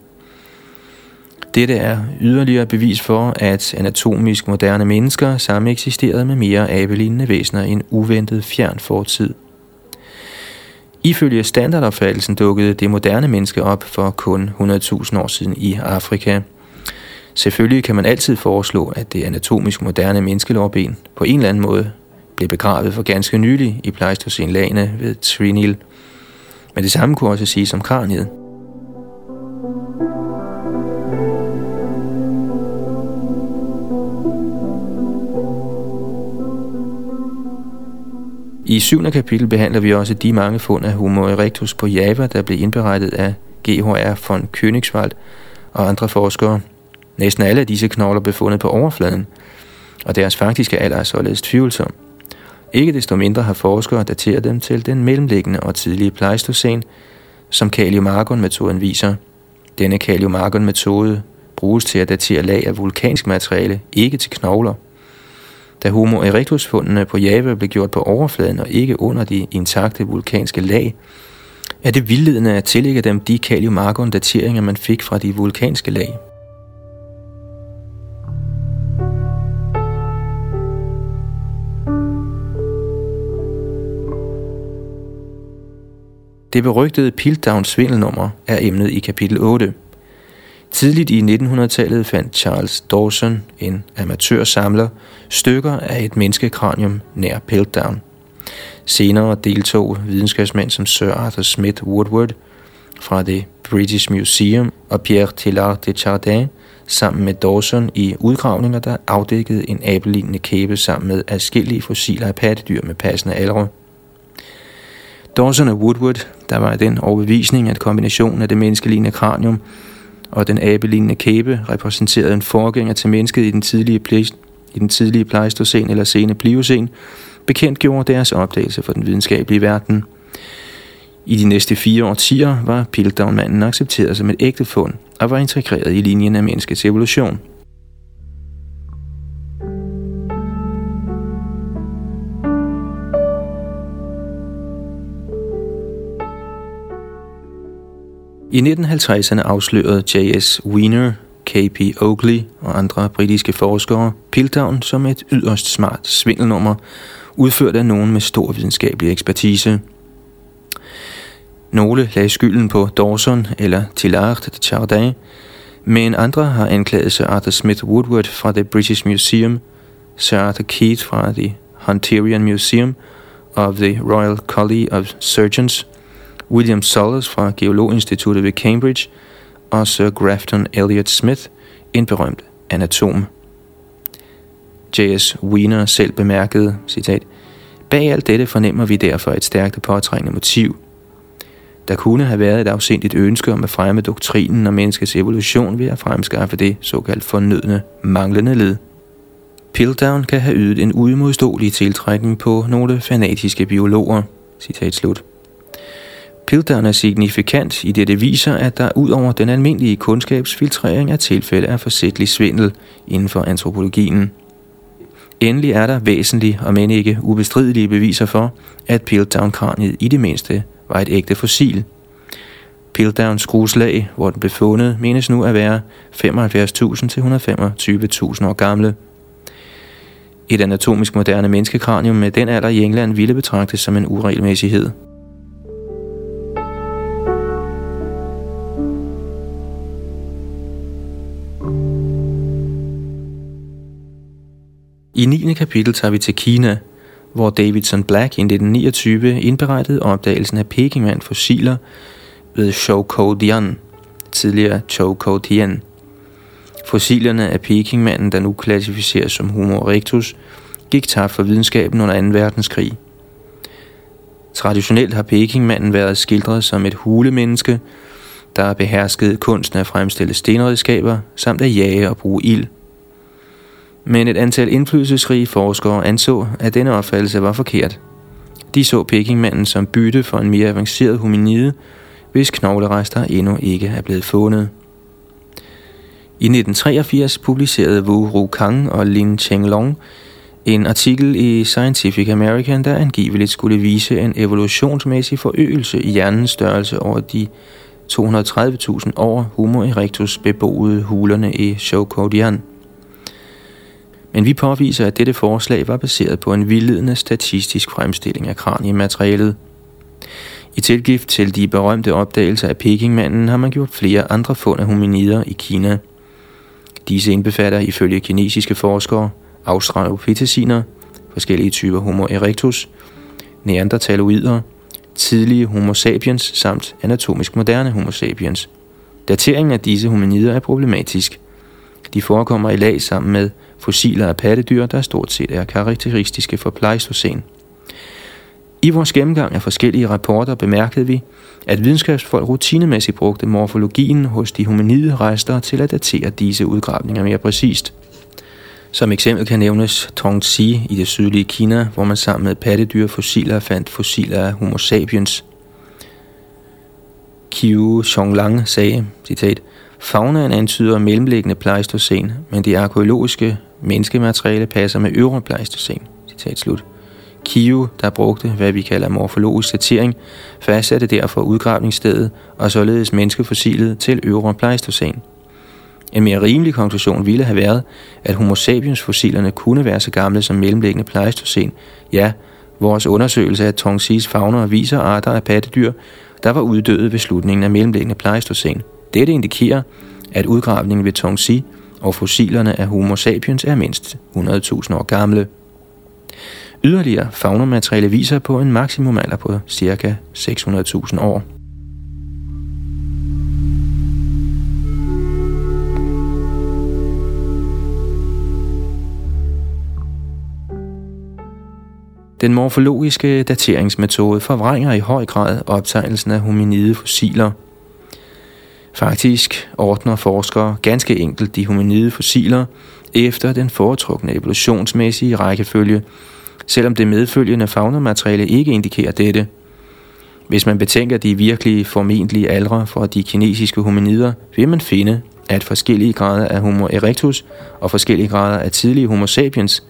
Dette er yderligere bevis for, at anatomisk moderne mennesker sameksisterede med mere abelignende væsener i en uventet fjern fortid. Ifølge standardopfattelsen dukkede det moderne menneske op for kun hundrede tusind år siden i Afrika. Selvfølgelig kan man altid foreslå, at det anatomisk moderne menneskelårben på en eller anden måde blev begravet for ganske nylig i Pleistocene-lagene ved Trinil. Men det samme kunne også siges om kraniet. I syvende kapitel behandler vi også de mange fund af Homo erectus på Java, der blev indberettet af G H R von Königswald og andre forskere. Næsten alle af disse knogler blev fundet på overfladen, og deres faktiske alder er således tvivlsom. Ikke desto mindre har forskere dateret dem til den mellemliggende og tidlige Pleistocene, som Kalium-argon-metoden viser. Denne Kalium-argon-metode bruges til at datere lag af vulkansk materiale, ikke til knogler. Da Homo erectus-fundene på Java blev gjort på overfladen og ikke under de intakte vulkanske lag, er det vildledende at tillægge dem de Kalium-argon-dateringer, man fik fra de vulkanske lag. Det berygtede Piltdowns svindelnummer er emnet i kapitel otte. Tidligt i nitten hundrede-tallet fandt Charles Dawson, en amatørsamler, stykker af et menneskekranium nær Piltdown. Senere deltog videnskabsmænd som Sir Arthur Smith Woodward fra det British Museum og Pierre Teilhard de Chardin sammen med Dawson i udgravninger, der afdækkede en abelignende kæbe sammen med adskillige fossiler af pattedyr med passende alre. Dawson og Woodward, der var den overbevisning, at kombinationen af det menneskelignende kranium og den abelignende kæbe repræsenterede en forgænger til mennesket i den tidlige, ple- i den tidlige Pleistocene eller sene Pliocene, bekendtgjorde deres opdagelse for den videnskabelige verden. I de næste fire årtier var Piltdown-manden accepteret som et ægte fund og var integreret i linjen af menneskets evolution. I nitten halvtredserne afslørede J S Wiener, K P Oakley og andre britiske forskere Piltdown som et yderst smart svindelnummer, udført af nogen med stor videnskabelig ekspertise. Nogle lagde skylden på Dawson eller Teilhard de Chardin, men andre har anklaget Sir Arthur Smith Woodward fra det British Museum, Sir Arthur Keith fra det Hunterian Museum og The Royal College of Surgeons, William Sollers fra Geologinstituttet ved Cambridge og Sir Grafton Elliot Smith, en berømt anatom. J S Wiener selv bemærkede, citat, bag alt dette fornemmer vi derfor et stærkt påtrængende motiv. Der kunne have været et afsindigt ønske om at fremme doktrinen om menneskets evolution ved at fremskaffe det såkaldt fornødne manglende led. Piltdown kan have ydet en uimodståelig tiltrækning på nogle fanatiske biologer, citat slut. Piltdown er signifikant, i det det viser, at der ud over den almindelige kundskabsfiltrering er tilfælde af forsætlig svindel inden for antropologien. Endelig er der væsentlige, om end ikke ubestridelige beviser for, at Piltdown-kraniet i det mindste var et ægte fossil. Piltdowns skrueslag, hvor den blev fundet, menes nu at være femoghalvfjerds tusind til et hundrede og femogtyve tusind år gamle. Et anatomisk moderne menneskekranium med den alder i England ville betragtes som en uregelmæssighed. I niende kapitel tager vi til Kina, hvor Davidson Black i nitten niogtyve indberettede opdagelsen af pekingvandfossiler ved Choukou-Dian, tidligere Choukou-Tian. Fossilerne af pekingmanden, der nu klassificeres som Homo erectus, gik tabt for videnskaben under anden verdenskrig. Traditionelt har pekingmanden været skildret som et hulemenneske, der beherskede kunsten at fremstille stenredskaber samt at jage og bruge ild. Men et antal indflydelsesrige forskere anså, at denne opfattelse var forkert. De så pekingmanden som bytte for en mere avanceret hominide, hvis knoglerester endnu ikke er blevet fundet. I nitten treogfirs publicerede Wu Rukang og Lin Chenglong en artikel i Scientific American, der angiveligt skulle vise en evolutionsmæssig forøgelse i hjernens størrelse over de to hundrede og tredive tusind år Homo erectus beboede hulerne i Choukou-Dian. Men vi påviser, at dette forslag var baseret på en vildledende statistisk fremstilling af kraniematerialet. I tilgift til de berømte opdagelser af pekingmanden har man gjort flere andre fund af hominider i Kina. Disse indbefatter ifølge kinesiske forskere australopitheciner, forskellige typer Homo erectus, neandertaloider, tidlige Homo sapiens samt anatomisk moderne Homo sapiens. Dateringen af disse hominider er problematisk. De forekommer i lag sammen med fossiler af pattedyr, der stort set er karakteristiske for Pleistocæn. I vores gennemgang af forskellige rapporter bemærkede vi, at videnskabsfolk rutinemæssigt brugte morfologien hos de hominide rester til at datere disse udgravninger mere præcist. Som eksempel kan nævnes Tongji i det sydlige Kina, hvor man sammen med pattedyrfossiler fandt fossiler af Homo sapiens. Qiu Zhonglang sagde, citat, faunaen antyder mellemliggende Pleistocæn, men det arkæologiske menneskemateriale passer med øvre Pleistocæn, citat slut. Kiu, der brugte, hvad vi kalder morfologisk datering, fastsatte derfor udgravningsstedet og således menneskefossilet til øvre Pleistocæn. En mere rimelig konklusion ville have været, at Homo sapiens-fossilerne kunne være så gamle som mellemliggende Pleistocæn. Ja, vores undersøgelse af Tongsis fauner viser arter af pattedyr, der var uddøde ved slutningen af mellemliggende Pleistocæn. Dette indikerer, at udgravningen ved Tongsi og fossilerne af Homo sapiens er mindst hundrede tusind år gamle. Yderligere faunamateriale viser på en maksimumalder på ca. seks hundrede tusind år. Den morfologiske dateringsmetode forvrænger i høj grad optegnelsen af hominide fossiler. Faktisk ordner forskere ganske enkelt de hominide fossiler efter den foretrukne evolutionsmæssige rækkefølge, selvom det medfølgende faunamateriale ikke indikerer dette. Hvis man betænker de virkelige formentlige aldre for de kinesiske hominider, vil man finde, at forskellige grader af Homo erectus og forskellige grader af tidlige Homo sapiens,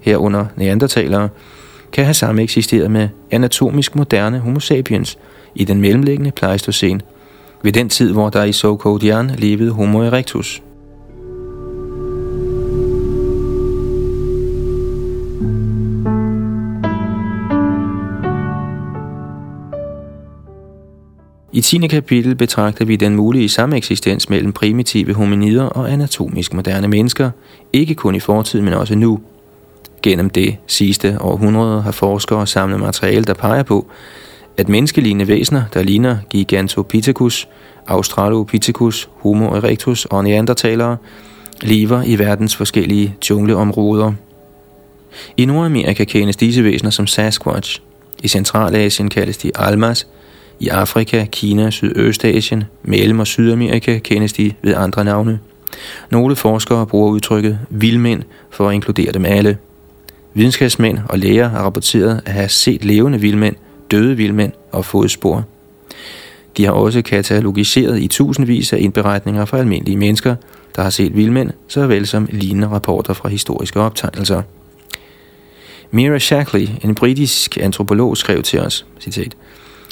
herunder neandertalere, kan have samme eksisteret med anatomisk moderne Homo sapiens i den mellemliggende Pleistocæn, ved den tid, hvor der i Choukou-Dian levede Homo erectus. I tiende kapitel betragter vi den mulige sameksistens mellem primitive hominider og anatomisk moderne mennesker, ikke kun i fortiden, men også nu. Gennem det sidste århundrede har forskere samlet materiale, der peger på, at menneskelignende væsener, der ligner Gigantopithecus, Australopithecus, Homo erectus og neandertalere, lever i verdens forskellige jungleområder. I Nordamerika kendes disse væsener som Sasquatch. I Centralasien kaldes de Almas. I Afrika, Kina, Sydøstasien, Mellem- og Sydamerika kendes de ved andre navne. Nogle forskere bruger udtrykket vildmænd for at inkludere dem alle. Videnskabsmænd og læger har rapporteret at have set levende vildmænd, døde vildmænd og fodspor. De har også katalogiseret i tusindvis af indberetninger fra almindelige mennesker, der har set vildmænd, såvel som lignende rapporter fra historiske optegnelser. Mira Shackley, en britisk antropolog, skrev til os, citat,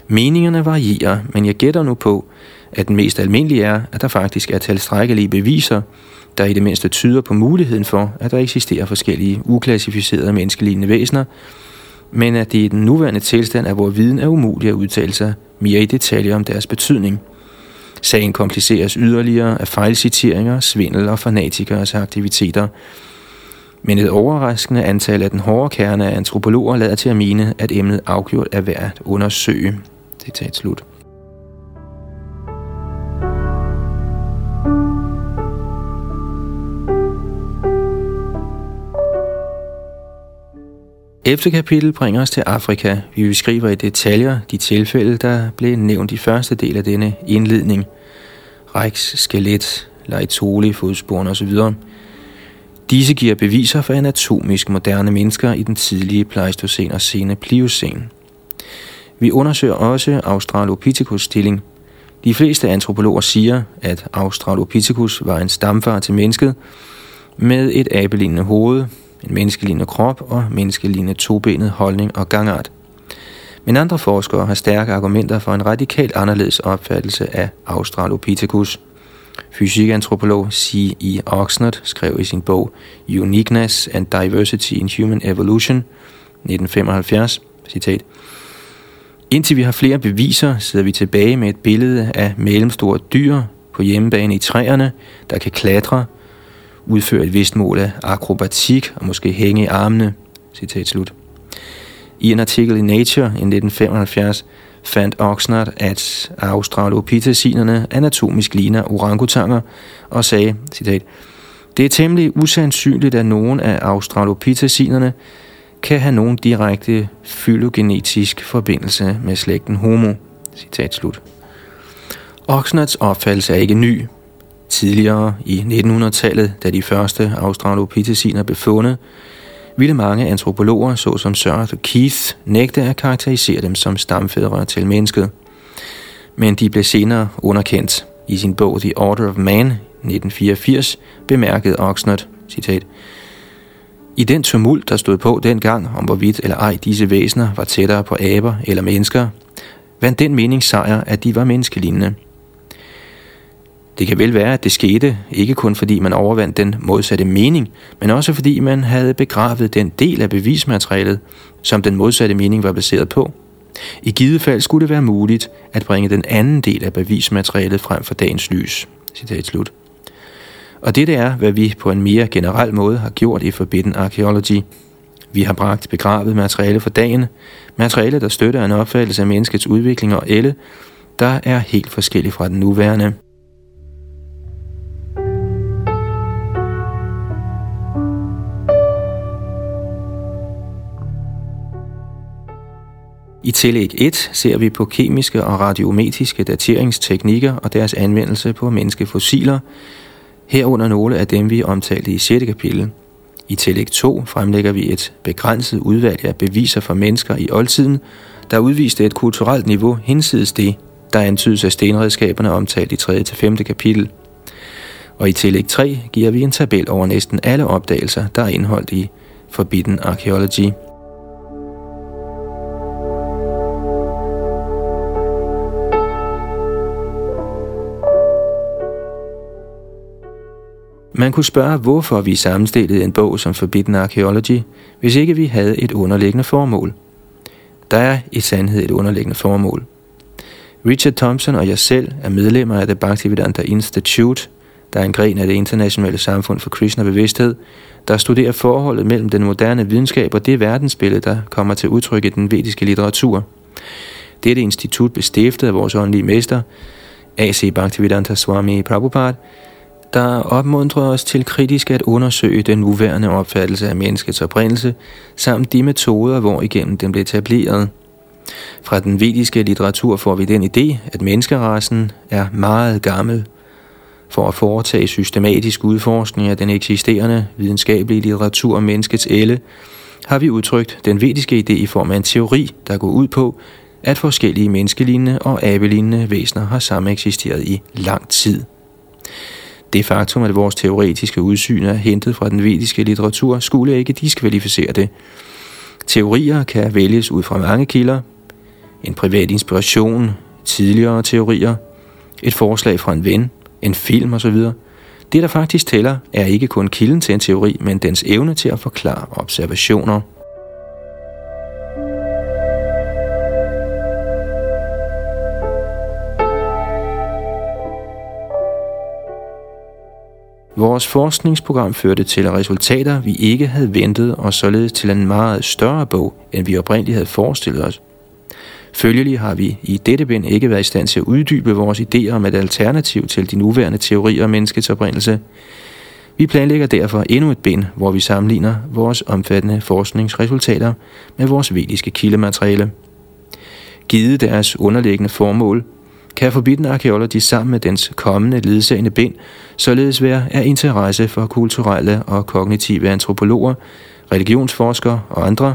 Meningerne varierer, men jeg gætter nu på, at den mest almindelige er, at der faktisk er tilstrækkelige beviser, der i det mindste tyder på muligheden for, at der eksisterer forskellige uklassificerede menneskelignende væsener, men at det i den nuværende tilstand af vores viden er umuligt at udtale sig mere i detaljer om deres betydning. Sagen kompliceres yderligere af fejlciteringer, svindel og fanatikeres aktiviteter. Men et overraskende antal af den hårde kerne af antropologer lader til at mene, at emnet afgjort er værd at undersøge. Citat slut. Efter kapitel bringer os til Afrika. Vi beskriver i detaljer de tilfælde, der blev nævnt i første del af denne indledning. Reichs skelet, Laetoli, fodsporene osv. Disse giver beviser for anatomisk moderne mennesker i den tidlige Pleistocæn og sene Pliocæn. Vi undersøger også Australopithecus' stilling. De fleste antropologer siger, at Australopithecus var en stamfar til mennesket med et abelignende hoved, en menneskelignende krop og menneskelignende tobenet holdning og gangart. Men andre forskere har stærke argumenter for en radikalt anderledes opfattelse af Australopithecus. Fysikantropolog C E Oxnard skrev i sin bog Uniqueness and Diversity in Human Evolution nitten femoghalvfjerds, citat: "Indtil vi har flere beviser, sidder vi tilbage med et billede af mellemstore dyr på hjemmebane i træerne, der kan klatre, udføre et vist mål af akrobatik og måske hænge i armene." Citat slut. I en artikel i Nature i nitten femoghalvfjerds fandt Oxnard, at australopithecinerne anatomisk ligner orangutanger, og sagde, citat: "Det er temmelig usandsynligt, at nogen af australopithecinerne kan have nogen direkte fylogenetisk forbindelse med slægten Homo." Citat slut. Oxnards opfattelse er ikke ny. Tidligere i nittenhundredetallet, da de første australopitheciner blev fundet, ville mange antropologer, såsom Sørth og Keith, nægte at karakterisere dem som stamfædre til mennesket. Men de blev senere underkendt. I sin bog The Order of Man nitten fireogfirs bemærkede Oxnard, citat: "I den tumult, der stod på dengang, om hvorvidt eller ej disse væsener var tættere på aber eller mennesker, vandt den mening sejr, at de var menneskelignende. Det kan vel være, at det skete, ikke kun fordi man overvandt den modsatte mening, men også fordi man havde begravet den del af bevismaterialet, som den modsatte mening var baseret på. I givet fald skulle det være muligt at bringe den anden del af bevismaterialet frem for dagens lys." Citat slut. Og dette er, hvad vi på en mere generel måde har gjort i Forbidden Archeology. Vi har bragt begravet materiale for dagen, materiale, der støtter en opfattelse af menneskets udvikling og ælde, der er helt forskellig fra den nuværende. I tillæg et ser vi på kemiske og radiometriske dateringsteknikker og deres anvendelse på menneskefossiler, herunder nogle af dem, vi omtalte i sjette kapitel. I tillæg to fremlægger vi et begrænset udvalg af beviser for mennesker i oldtiden, der udviste et kulturelt niveau hinsides det, der antydes af stenredskaberne omtalt i tredje til femte kapitel. Og i tillæg tre giver vi en tabel over næsten alle opdagelser, der er indeholdt i Forbidden Archeology. Man kunne spørge, hvorfor vi sammenstillede en bog som Forbidden Archeology, hvis ikke vi havde et underliggende formål. Der er i sandhed et underliggende formål. Richard Thompson og jeg selv er medlemmer af The Bhaktivedanta Institute, der er en gren af det internationale samfund for kristne bevidsthed, der studerer forholdet mellem den moderne videnskab og det verdensbillede, der kommer til udtryk i den vediske litteratur. Dette institut blev stiftet af vores åndelige mester, A C Bhaktivedanta Swami Prabhupada, der opmuntrer os til kritisk at undersøge den nuværende opfattelse af menneskets oprindelse, samt de metoder, hvorigennem den blev etableret. Fra den vediske litteratur får vi den idé, at menneskerassen er meget gammel. For at foretage systematisk udforskning af den eksisterende videnskabelige litteratur om menneskets ælde, har vi udtrykt den vediske idé i form af en teori, der går ud på, at forskellige menneskelignende og abelignende væsener har sameksisteret i lang tid. Det faktum, at vores teoretiske udsyn er hentet fra den vediske litteratur, skulle ikke diskvalificere det. Teorier kan vælges ud fra mange kilder. en privat inspiration, tidligere teorier, et forslag fra en ven, en film osv. Det, der faktisk tæller, er ikke kun kilden til en teori, men dens evne til at forklare observationer. Vores forskningsprogram førte til resultater, vi ikke havde ventet, og således til en meget større bog, end vi oprindeligt havde forestillet os. Følgelig har vi i dette bind ikke været i stand til at uddybe vores idéer om et alternativ til de nuværende teorier om menneskets oprindelse. Vi planlægger derfor endnu et bind, hvor vi sammenligner vores omfattende forskningsresultater med vores vediske kildemateriale. Givet deres underliggende formål, kan Forbidden Archeology sammen med dens kommende ledsagende bind således være af interesse for kulturelle og kognitive antropologer, religionsforskere og andre,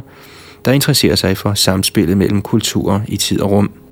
der interesserer sig for samspillet mellem kulturer i tid og rum.